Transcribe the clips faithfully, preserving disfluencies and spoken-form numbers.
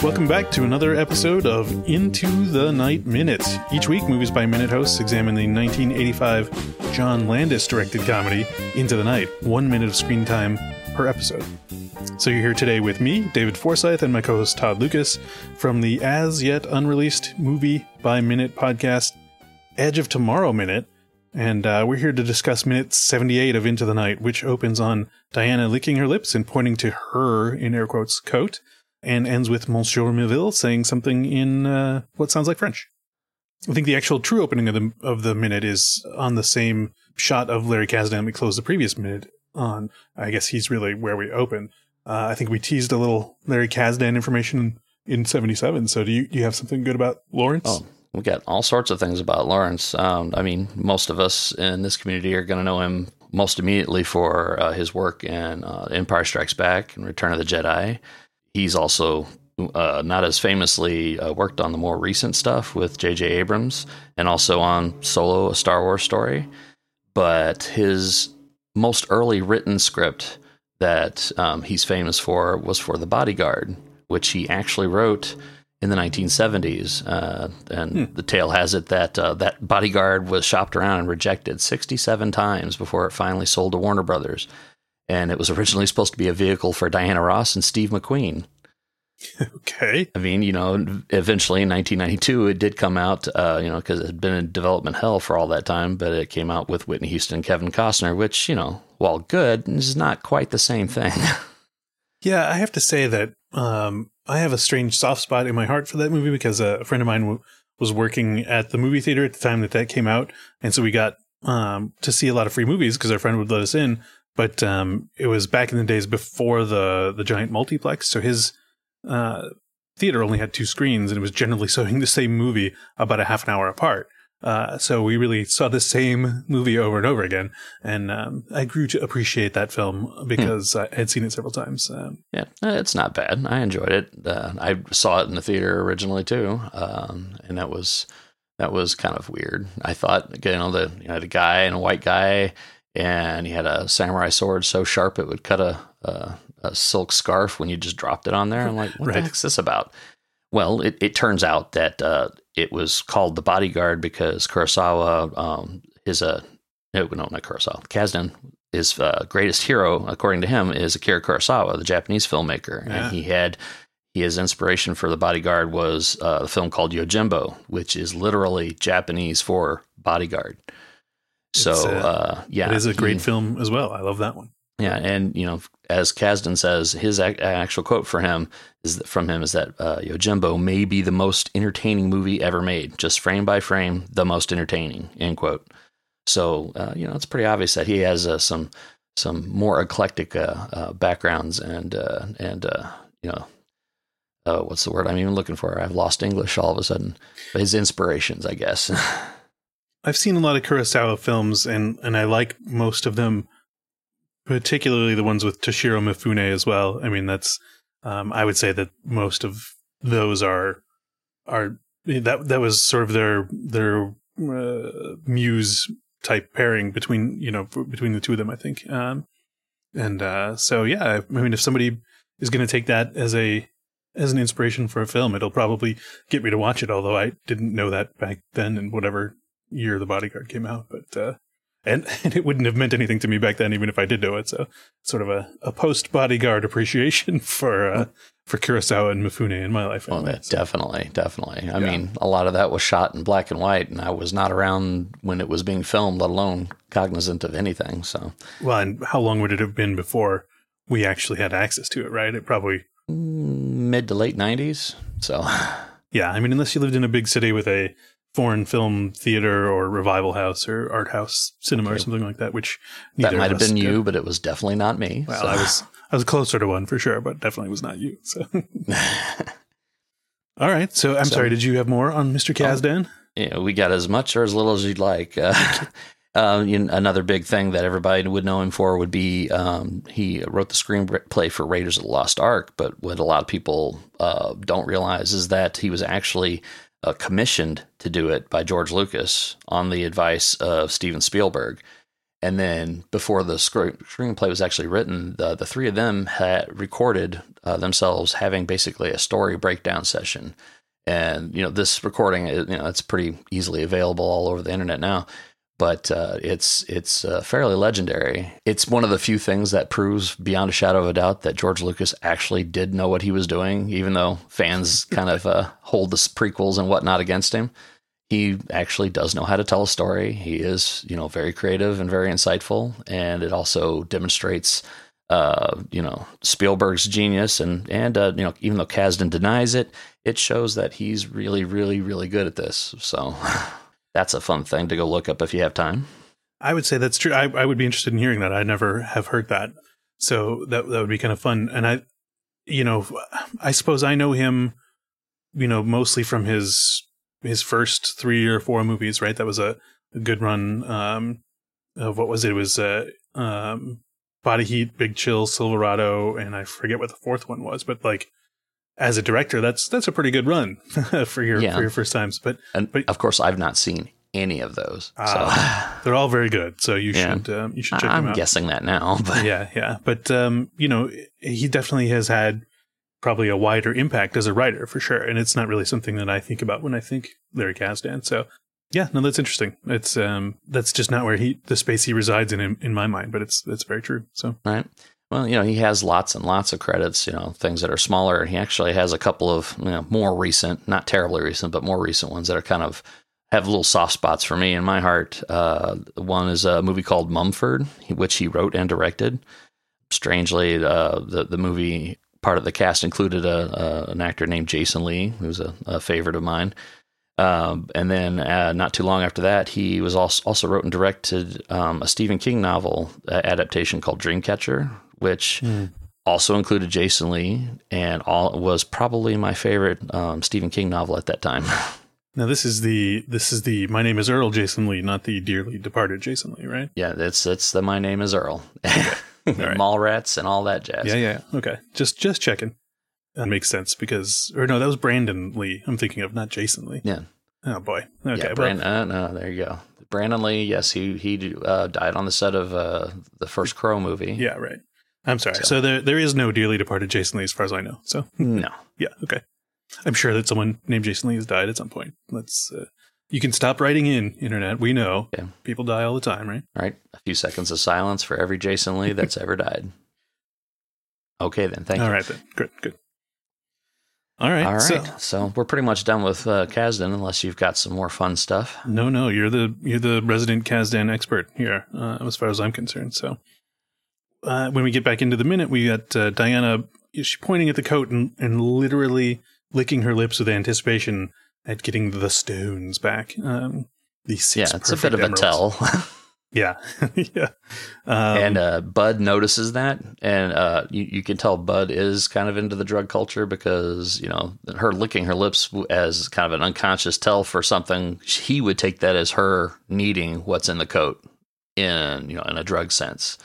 Welcome back to another episode of Into the Night Minute. Each week, Movies by Minute hosts examine the nineteen eighty-five John Landis directed comedy Into the Night, one minute of screen time per episode. So you're here today with me, David Forsyth, and my co-host Todd Lucas from the as-yet-unreleased Movie by Minute podcast, Edge of Tomorrow Minute, and uh, we're here to discuss Minute seventy-eight of Into the Night, which opens on Diana licking her lips and pointing to her, in air quotes, coat, and ends with Monsieur Melville saying something in uh, what sounds like French. I think the actual true opening of the of the minute is on the same shot of Larry Kasdan we closed the previous minute on. I guess he's really where we open. Uh, I think we teased a little Larry Kasdan information in seventy-seven. So do you do you have something good about Lawrence? Oh, we got all sorts of things about Lawrence. Um, I mean, most of us in this community are going to know him most immediately for uh, his work in uh, Empire Strikes Back and Return of the Jedi. He's also uh, not as famously uh, worked on the more recent stuff with J J. Abrams and also on Solo, a Star Wars story. But his most early written script that um, he's famous for was for The Bodyguard, which he actually wrote in the nineteen seventies. Uh, and hmm. the tale has it that uh, that Bodyguard was shopped around and rejected sixty-seven times before it finally sold to Warner Brothers. And it was originally supposed to be a vehicle for Diana Ross and Steve McQueen. Okay. I mean, you know, eventually in nineteen ninety-two, it did come out, uh, you know, because it had been in development hell for all that time, but it came out with Whitney Houston and Kevin Costner, which, you know, while good, is not quite the same thing. Yeah, I have to say that um, I have a strange soft spot in my heart for that movie because a friend of mine w- was working at the movie theater at the time that that came out. And so we got um, to see a lot of free movies because our friend would let us in. But um, it was back in the days before the, the giant multiplex. So his uh, theater only had two screens and it was generally showing the same movie about a half an hour apart. Uh, so we really saw the same movie over and over again. And um, I grew to appreciate that film because hmm. I had seen it several times. Um, yeah, it's not bad. I enjoyed it. Uh, I saw it in the theater originally, too. Um, and that was that was kind of weird. I thought, you know, the, you know, the guy and a white guy. And he had a samurai sword so sharp it would cut a, a, a silk scarf when you just dropped it on there. I'm like, what right. the heck is this about? Well, it, it turns out that uh, it was called The Bodyguard because Kurosawa um, is a... No, not Kurosawa. Kasdan, his uh, greatest hero, according to him, is Akira Kurosawa, the Japanese filmmaker. Yeah. And he had... His inspiration for The Bodyguard was uh, a film called Yojimbo, which is literally Japanese for bodyguard. So, a, uh, yeah, it is a great he, film as well. I love that one. Yeah. And, you know, as Kasdan says, his ac- actual quote for him is that from him is that uh, Yojimbo may be the most entertaining movie ever made, just frame by frame, the most entertaining, end quote. So, uh, you know, it's pretty obvious that he has uh, some some more eclectic uh, uh, backgrounds and, uh, and uh, you know, uh, what's the word I'm even looking for? I've lost English all of a sudden. But his inspirations, I guess. I've seen a lot of Kurosawa films, and, and I like most of them, particularly the ones with Toshiro Mifune as well. I mean, that's um, I would say that most of those are are that that was sort of their their uh, muse type pairing between you know between the two of them, I think. Um, and uh, so yeah, I mean, if somebody is going to take that as a as an inspiration for a film, it'll probably get me to watch it. Although I didn't know that back then, and whatever year The Bodyguard came out, but uh and, and it wouldn't have meant anything to me back then even if I did know it, so sort of a, a post Bodyguard appreciation for uh for Kurosawa and Mifune in my life anyway. Well, so. definitely definitely I yeah. mean, a lot of that was shot in black and white, and I was not around when it was being filmed, let alone cognizant of anything. So well, and how long would it have been before we actually had access to it? Right, it probably mid to late nineties. So yeah, I mean, unless you lived in a big city with a foreign film theater or revival house or art house cinema okay. or something like that, which that might have been could. you, but it was definitely not me. Well, so. I was I was closer to one for sure, but definitely was not you. So, all right. So I'm so, sorry. Did you have more on Mister Kasdan? Um, yeah, we got as much or as little as you'd like. Uh, uh, you know, another big thing that everybody would know him for would be um, he wrote the screenplay for Raiders of the Lost Ark. But what a lot of people uh, don't realize is that he was actually uh, commissioned to do it by George Lucas on the advice of Steven Spielberg. And then before the screenplay was actually written, the, the three of them had recorded uh, themselves having basically a story breakdown session. And, you know, this recording, you know, it's pretty easily available all over the internet now, but uh, it's it's uh, fairly legendary. It's one of the few things that proves beyond a shadow of a doubt that George Lucas actually did know what he was doing, even though fans kind of uh, hold the prequels and whatnot against him. He actually does know how to tell a story. He is, you know, very creative and very insightful. And it also demonstrates, uh, you know, Spielberg's genius. And, and uh, you know, even though Kasdan denies it, it shows that he's really, really, really good at this. So that's a fun thing to go look up if you have time. I would say that's true. I, I would be interested in hearing that. I never have heard that. So that that would be kind of fun. And I, you know, I suppose I know him, you know, mostly from his... his first three or four movies, right? That was a good run um, of what was it? It was uh, um, Body Heat, Big Chill, Silverado, and I forget what the fourth one was. But like as a director, that's that's a pretty good run for your yeah. for your first times. But, and but of course, I've not seen any of those. Uh, so. They're all very good. So you yeah. should um, you should check I'm them out. I'm guessing that now. But. Yeah, yeah. But um, you know, he definitely has had probably a wider impact as a writer for sure. And it's not really something that I think about when I think Larry Kasdan. So yeah, no, that's interesting. It's, um, that's just not where he, the space he resides in, in, in my mind, but it's, that's very true. So, right. Well, you know, he has lots and lots of credits, you know, things that are smaller. He actually has a couple of, you know, more recent, not terribly recent, but more recent ones that are kind of have little soft spots for me in my heart. Uh, one is a movie called Mumford, which he wrote and directed. Strangely, uh, the, the movie, part of the cast included a, a an actor named Jason Lee, who's a, a favorite of mine. Um, and then uh, not too long after that, he was also, also wrote and directed um, a Stephen King novel uh, adaptation called Dreamcatcher, which mm. also included Jason Lee, and all was probably my favorite um, Stephen King novel at that time. Now this is the this is the My Name Is Earl Jason Lee, not the Dearly Departed Jason Lee, right? Yeah, that's that's the My Name Is Earl. Okay. Right. Mall Rats and all that jazz. Yeah, yeah. Okay. Just just checking. That makes sense because... Or no, that was Brandon Lee I'm thinking of, not Jason Lee. Yeah. Oh, boy. Okay. Yeah, Brandon, uh, no, there you go. Brandon Lee, yes, he he uh, died on the set of uh, the first Crow movie. Yeah, right. I'm sorry. So, so there there is no Dearly Departed Jason Lee as far as I know. So no. Yeah, okay. I'm sure that someone named Jason Lee has died at some point. Let's... Uh, you can stop writing in, Internet. We know. Okay. People die all the time, right? All right. A few seconds of silence for every Jason Lee that's ever died. Okay, then. Thank all you. All right, then. Good, good. All right. All right. So, so we're pretty much done with uh, Kasdan, unless you've got some more fun stuff. No, no. You're the you're the resident Kasdan expert here, uh, as far as I'm concerned. So uh, when we get back into the minute, we got uh, Diana. She's pointing at the coat and, and literally licking her lips with anticipation at getting the stones back. Um, the six yeah, it's a bit of emeralds. A tell. yeah. yeah. Um, and uh, Bud notices that. And uh, you, you can tell Bud is kind of into the drug culture because, you know, her licking her lips as kind of an unconscious tell for something, he would take that as her needing what's in the coat in, you know, in a drug sense.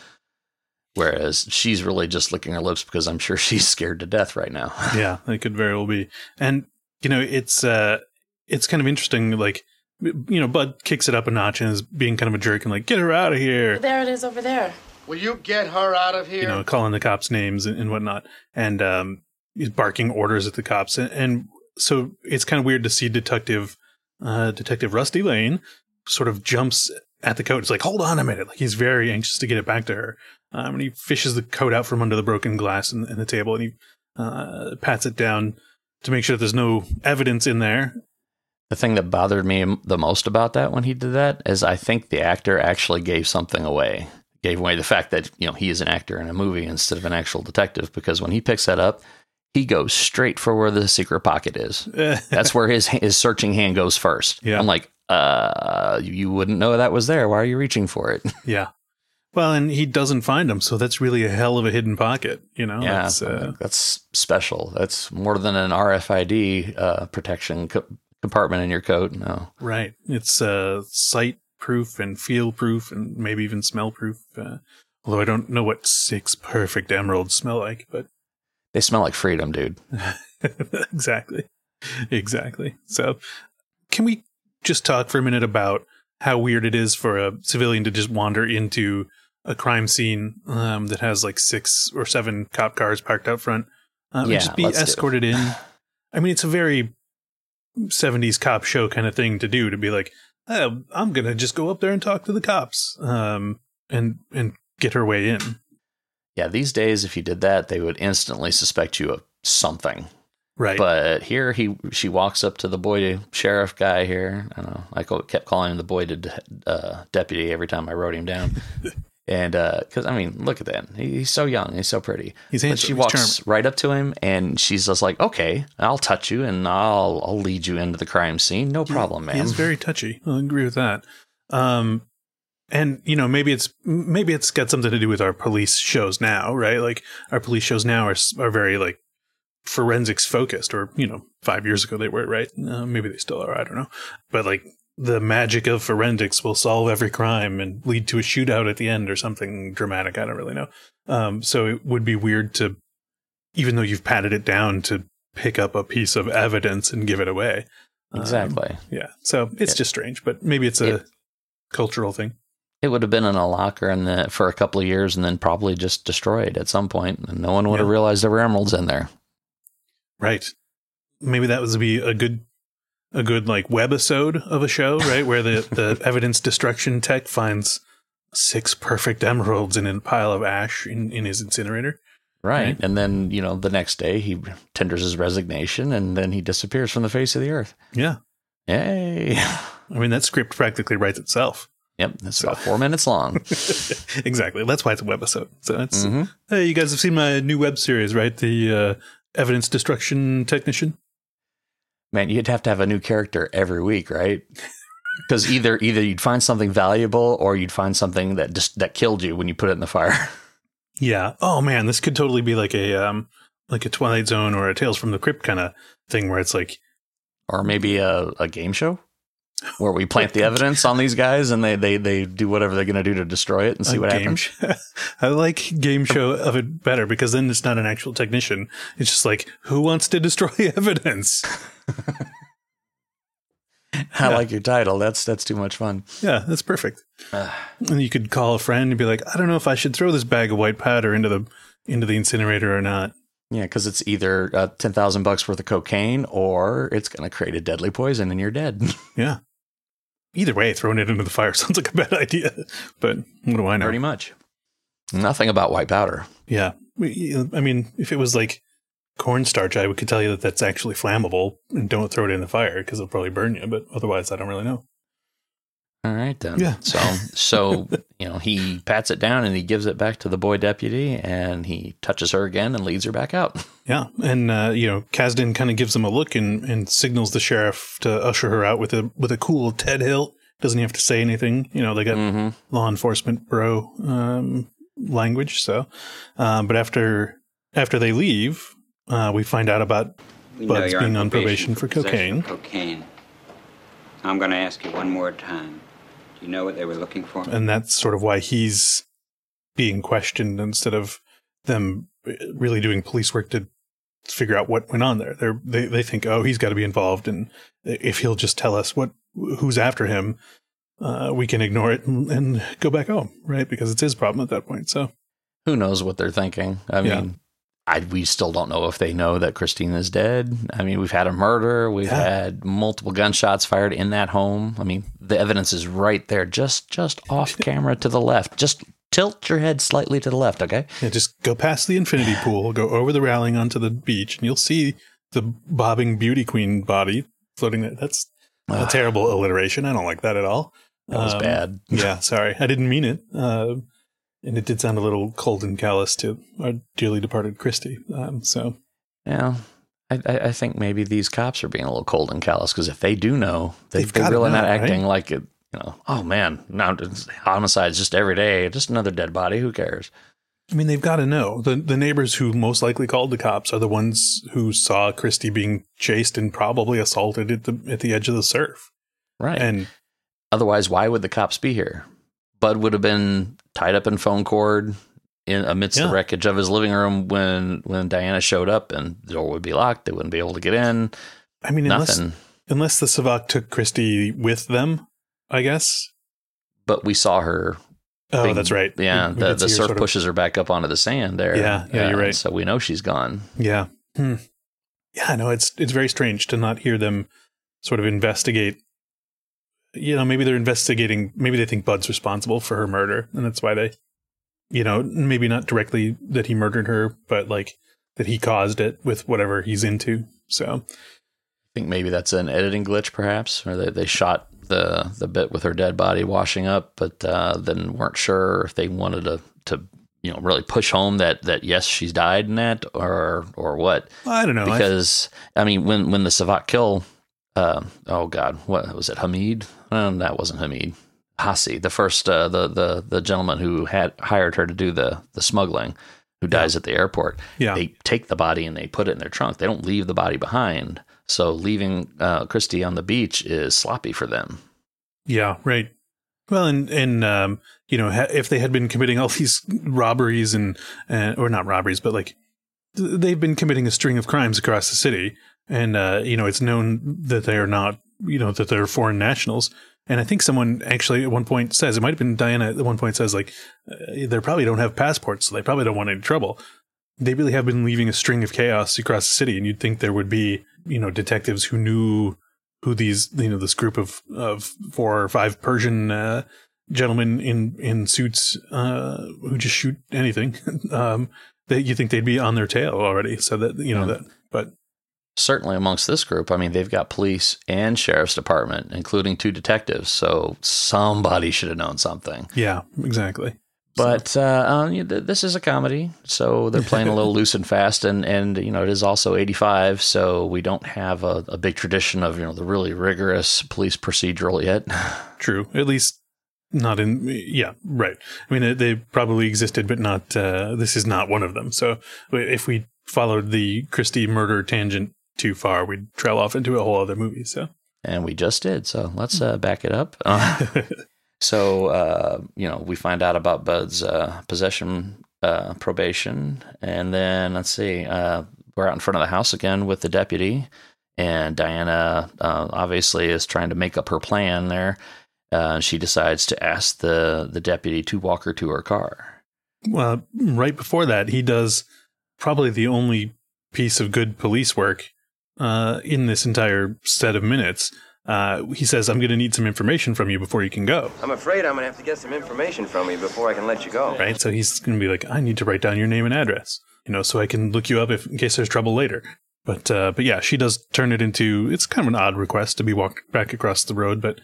Whereas she's really just licking her lips because I'm sure she's scared to death right now. yeah, it could very well be. And, you know, it's... Uh, It's kind of interesting, like, you know, Bud kicks it up a notch and is being kind of a jerk and like, get her out of here. There it is over there. Will you get her out of here? You know, calling the cops names and, and whatnot. And um, he's barking orders at the cops. And, and so it's kind of weird to see Detective uh, Detective Rusty Lane sort of jumps at the coat. It's like, hold on a minute. Like, he's very anxious to get it back to her. Um, and he fishes the coat out from under the broken glass and, and the table. And he uh, pats it down to make sure that there's no evidence in there. The thing that bothered me the most about that when he did that is I think the actor actually gave something away, gave away the fact that, you know, he is an actor in a movie instead of an actual detective, because when he picks that up, he goes straight for where the secret pocket is. That's where his his searching hand goes first. Yeah. I'm like, uh, you wouldn't know that was there. Why are you reaching for it? Yeah. Well, and he doesn't find them, so that's really a hell of a hidden pocket, you know? Yeah, that's, uh, that's special. That's more than an R F I D uh, protection co- compartment in your coat. No, right. It's uh sight proof and feel proof and maybe even smell proof. Uh, although I don't know what six perfect emeralds smell like, but they smell like freedom, dude. exactly, exactly. So can we just talk for a minute about how weird it is for a civilian to just wander into a crime scene um, that has like six or seven cop cars parked out front um, yeah, and just be escorted in? I mean, it's a very seventies cop show kind of thing to do, to be like, oh, I'm going to just go up there and talk to the cops um, and and get her way in. Yeah, these days, if you did that, they would instantly suspect you of something. Right. But here he she walks up to the boy sheriff guy here. I don't know. I kept calling him the boy to, uh, deputy every time I wrote him down. And because, uh, I mean, look at that. He, he's so young. He's so pretty. He's handsome. But she walks charming. Right up to him, and she's just like, okay, I'll touch you, and I'll I'll lead you into the crime scene. No problem, man. He's very touchy. I agree with that. Um, and, you know, maybe it's maybe it's got something to do with our police shows now, right? Like, our police shows now are are very, like, forensics focused, or, you know, five years ago they were, right? Uh, maybe they still are. I don't know. But, like, the magic of forensics will solve every crime and lead to a shootout at the end or something dramatic. I don't really know. Um, so it would be weird to, even though you've patted it down, to pick up a piece of evidence and give it away. Exactly. Um, yeah. So it's yeah. just strange, but maybe it's a it, cultural thing. It would have been in a locker in the, for a couple of years and then probably just destroyed at some point, and no one would yeah. have realized there were emeralds in there. Right. Maybe that would be a good, a good like webisode of a show, right? Where the, the evidence destruction tech finds six perfect emeralds in a pile of ash in, in his incinerator. Right. right. And then, you know, the next day he tenders his resignation, and then he disappears from the face of the earth. Yeah. Yay. I mean, that script practically writes itself. Yep. That's so. About four minutes long. Exactly. That's why it's a webisode. So that's, mm-hmm. Hey, you guys have seen my new web series, right? The, uh, Evidence Destruction Technician. Man, you'd have to have a new character every week, right? Because either either you'd find something valuable, or you'd find something that just that killed you when you put it in the fire. Yeah. Oh man, this could totally be like a um like a Twilight Zone or a Tales from the Crypt kind of thing, where it's like, or maybe a, a game show where we plant the evidence on these guys, and they they they do whatever they're going to do to destroy it and see a what happens. Show. I like game show of it better, because then it's not an actual technician. It's just like, who wants to destroy evidence? I yeah. like your title. That's that's too much fun. Yeah, that's perfect. Uh, and you could call a friend and be like, I don't know if I should throw this bag of white powder into the into the incinerator or not. Yeah, because it's either uh, ten thousand bucks worth of cocaine, or it's going to create a deadly poison, and you're dead. Yeah. Either way, throwing it into the fire sounds like a bad idea, but what do I know? Pretty much. Nothing about white powder. Yeah. I mean, if it was like cornstarch, I could tell you that that's actually flammable, and don't throw it in the fire because it'll probably burn you. But otherwise, I don't really know. All right, then. Yeah. So, so you know, he pats it down and he gives it back to the boy deputy, and he touches her again and leads her back out. Yeah. And, uh, you know, Kasdan kind of gives him a look and, and signals the sheriff to usher her out with a with a cool Ted Hill. Doesn't have to say anything. You know, they got mm-hmm. law enforcement bro um, language. So uh, but after after they leave, uh, we find out about Bud's being on probation for cocaine. Cocaine. I'm going to ask you one more time. You know what they were looking for? And that's sort of why he's being questioned, instead of them really doing police work to figure out what went on there. They're, they they think, oh, he's got to be involved, and if he'll just tell us what who's after him, uh, we can ignore it and, and go back home, right? Because it's his problem at that point. So who knows what they're thinking? I yeah. mean, I, we still don't know if they know that Christine is dead. I mean, we've had a murder. We've yeah. had multiple gunshots fired in that home. I mean, the evidence is right there, just just off camera to the left. Just tilt your head slightly to the left, okay? Yeah, just go past the infinity pool, go over the railing onto the beach, and you'll see the bobbing beauty queen body floating there. That's a terrible alliteration. I don't like that at all. That was um, bad. Yeah, sorry. I didn't mean it. Uh, And it did sound a little cold and callous to our dearly departed Christie. Um, so, yeah, I, I think maybe these cops are being a little cold and callous, because if they do know, they, they're really know, not acting right? like it. You know, oh man, now homicides just every day, just another dead body. Who cares? I mean, they've got to know. the The neighbors who most likely called the cops are the ones who saw Christie being chased and probably assaulted at the at the edge of the surf. Right. And otherwise, why would the cops be here? Bud would have been tied up in phone cord in amidst yeah. the wreckage of his living room when, when Diana showed up, and the door would be locked. They wouldn't be able to get in. I mean, nothing. Unless, Unless the Savak took Christy with them, I guess. But we saw her. Oh, being, that's right. Yeah, we, we the, the surf sort of... pushes her back up onto the sand there. Yeah, yeah, yeah, you're right. So we know she's gone. Yeah. Hmm. Yeah, no, it's it's very strange to not hear them sort of investigate. You know, maybe they're investigating. Maybe they think Bud's responsible for her murder, and that's why they, you know, maybe not directly that he murdered her, but like that he caused it with whatever he's into. So I think maybe that's an editing glitch, perhaps, or they, they shot the the bit with her dead body washing up, but uh, then weren't sure if they wanted to, to you know, really push home that, that yes, she's died in that, or or what. I don't know. Because, I, I mean, when, when the Savak kill, uh, oh, God, what was it, Hamid? Um, that wasn't Hamid. Hassi, the first, uh, the, the, the gentleman who had hired her to do the, the smuggling, who dies yeah. at the airport. Yeah. They take the body and they put it in their trunk. They don't leave the body behind. So leaving uh, Christy on the beach is sloppy for them. Yeah, right. Well, and, and um, you know, ha- if they had been committing all these robberies and, uh, or not robberies, but like th- they've been committing a string of crimes across the city. And, uh, you know, it's known that they are not, you know, that they're foreign nationals. And I think someone actually at one point says, it might have been Diana at one point says, like, uh, they probably don't have passports, so they probably don't want any trouble. They really have been leaving a string of chaos across the city. And you'd think there would be, you know, detectives who knew who these, you know, this group of, of four or five Persian uh, gentlemen in, in suits uh, who just shoot anything. um, that you think they'd be on their tail already. So that, you know, yeah. that, but. Certainly amongst this group, I mean, they've got police and sheriff's department, including two detectives. So somebody should have known something. Yeah, exactly. But so. uh, um, this is a comedy, so they're playing a little loose and fast. And, and you know, it is also eighty-five, so we don't have a, a big tradition of, you know, the really rigorous police procedural yet. True. At least not in. Yeah, right. I mean, they probably existed, but not uh, this is not one of them. So if we followed the Christie murder tangent too far, we'd trail off into a whole other movie. So, and we just did. So let's uh, back it up. Uh, so uh, you know, we find out about Bud's uh, possession uh, probation, and then let's see, uh, we're out in front of the house again with the deputy, and Diana uh, obviously is trying to make up her plan there. Uh, she decides to ask the the deputy to walk her to her car. Well, right before that, he does probably the only piece of good police work uh in this entire set of minutes. Uh he says, I'm gonna need some information from you before you can go. I'm afraid I'm gonna have to get some information from you before I can let you go. Right, so he's gonna be like, I need to write down your name and address, you know, so I can look you up if in case there's trouble later. But uh but yeah, she does turn it into, it's kind of an odd request to be walked back across the road, but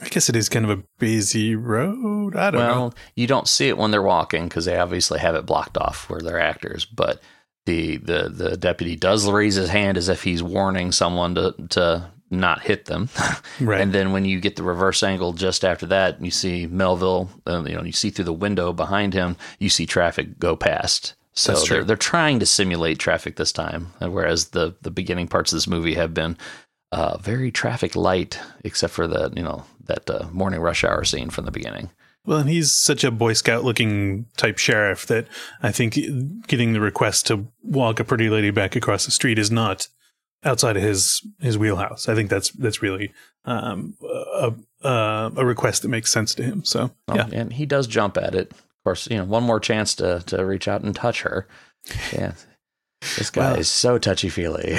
I guess it is kind of a busy road. I don't well, know. Well, you don't see it when they're walking because they obviously have it blocked off where they're actors, but The, the the deputy does raise his hand as if he's warning someone to, to not hit them. Right. And then when you get the reverse angle just after that, you see Melville, uh, you know, you see through the window behind him, you see traffic go past. So they're, they're trying to simulate traffic this time, whereas the, the beginning parts of this movie have been uh, very traffic light, except for the, you know, that uh, morning rush hour scene from the beginning. Well, and he's such a Boy Scout-looking type sheriff that I think getting the request to walk a pretty lady back across the street is not outside of his, his wheelhouse. I think that's that's really um, a a request that makes sense to him. So, yeah. Oh, and he does jump at it. Of course, you know, one more chance to to reach out and touch her. Yeah, this guy well, is so touchy-feely.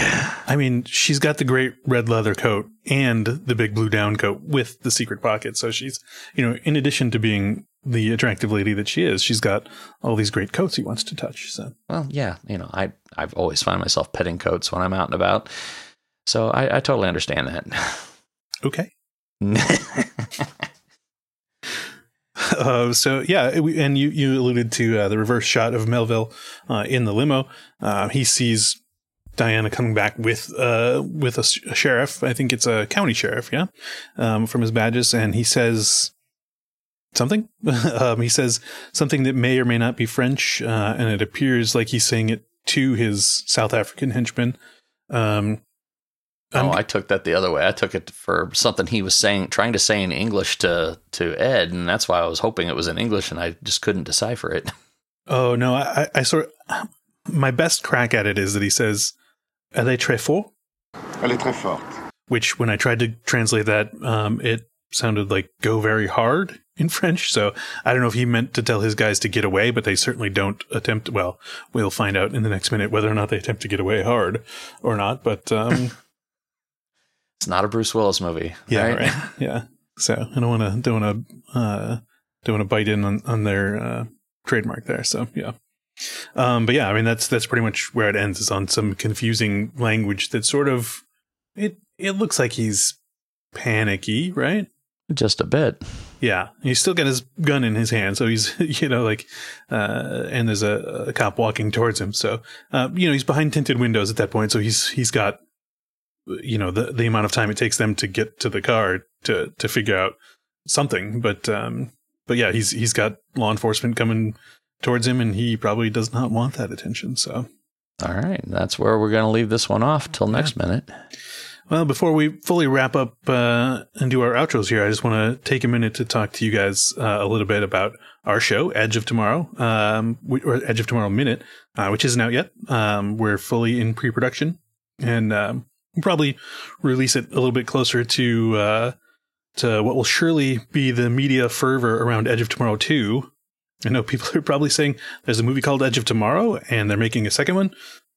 I mean, she's got the great red leather coat and the big blue down coat with the secret pocket. So she's, you know, in addition to being the attractive lady that she is, she's got all these great coats he wants to touch. So, well, yeah, you know, I, I've always found myself petting coats when I'm out and about. So I, I totally understand that. Okay. Uh, so, yeah, we, and you, you alluded to uh, the reverse shot of Melville uh, in the limo. Uh, he sees Diana coming back with uh, with a, sh- a sheriff. I think it's a county sheriff, yeah, um, from his badges. And he says something. um, he says something that may or may not be French. Uh, and it appears like he's saying it to his South African henchman. Um Oh, I took that the other way. I took it for something he was saying, trying to say in English to, to Ed, and that's why I was hoping it was in English, and I just couldn't decipher it. Oh, no, I, I sort of... My best crack at it is that he says, Elle est très forte? Elle est très forte. which when I tried to translate that, um, it sounded like go very hard in French. So I don't know if he meant to tell his guys to get away, but they certainly don't attempt. Well, we'll find out in the next minute whether or not they attempt to get away hard or not. But um, it's not a Bruce Willis movie. Yeah. Right? Right. Yeah. So I don't want to don't want to uh, don't want to bite in on, on their uh, trademark there. So, yeah. Um, but yeah, I mean, that's that's pretty much where it ends, is on some confusing language that sort of it it looks like he's panicky, right? Just a bit. Yeah. He's still got his gun in his hand. So he's, you know, like uh, and there's a, a cop walking towards him. So, uh, you know, he's behind tinted windows at that point. So he's he's got, you know, the, the amount of time it takes them to get to the car to, to figure out something. But um, but yeah, he's he's got law enforcement coming towards him, and he probably does not want that attention. So, all right, that's where we're going to leave this one off till next yeah. minute. Well, before we fully wrap up uh, and do our outros here, I just want to take a minute to talk to you guys uh, a little bit about our show, Edge of Tomorrow, um, or Edge of Tomorrow Minute, uh, which isn't out yet. Um, we're fully in pre-production, and um, we'll probably release it a little bit closer to uh, to what will surely be the media fervor around Edge of Tomorrow two. I know people are probably saying there's a movie called Edge of Tomorrow and they're making a second one.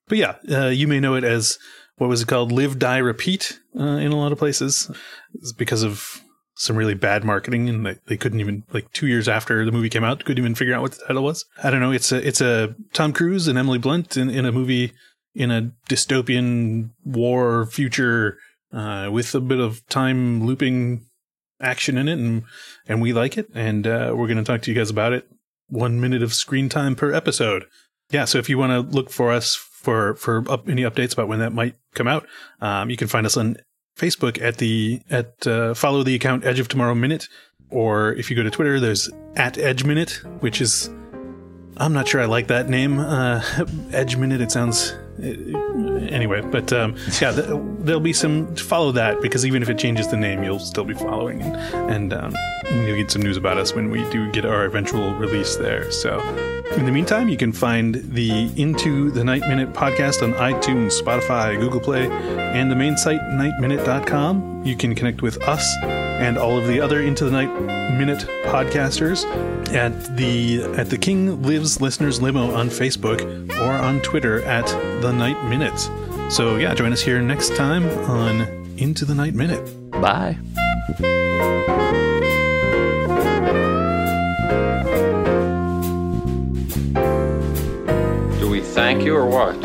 But yeah, uh, you may know it as, what was it called? Live, Die, Repeat uh, in a lot of places. It's because of some really bad marketing, and they, they couldn't even, like two years after the movie came out, couldn't even figure out what the title was. I don't know. It's a, it's a Tom Cruise and Emily Blunt in, in a movie in a dystopian war future uh, with a bit of time looping action in it. And, and we like it. And uh, we're going to talk to you guys about it. One minute of screen time per episode. Yeah, so if you want to look for us for for up, any updates about when that might come out, um, you can find us on Facebook at the at uh, follow the account Edge of Tomorrow Minute, or if you go to Twitter, there's at Edge Minute, which is, I'm not sure I like that name, uh, Edge Minute. It sounds anyway, but um, yeah, th- there'll be some follow that, because even if it changes the name, you'll still be following, and, and um, you'll get some news about us when we do get our eventual release there. So in the meantime, you can find the Into the Night Minute podcast on iTunes, Spotify, Google Play, and the main site night minute dot com. You can connect with us and all of the other Into the Night Minute podcasters at the at the King Lives Listeners Limo on Facebook, or on Twitter at the Night Minutes. So yeah, join us here next time on Into the Night Minute. Bye. Thank you, or what?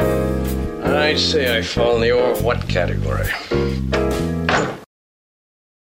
I'd say I fall in the or what category.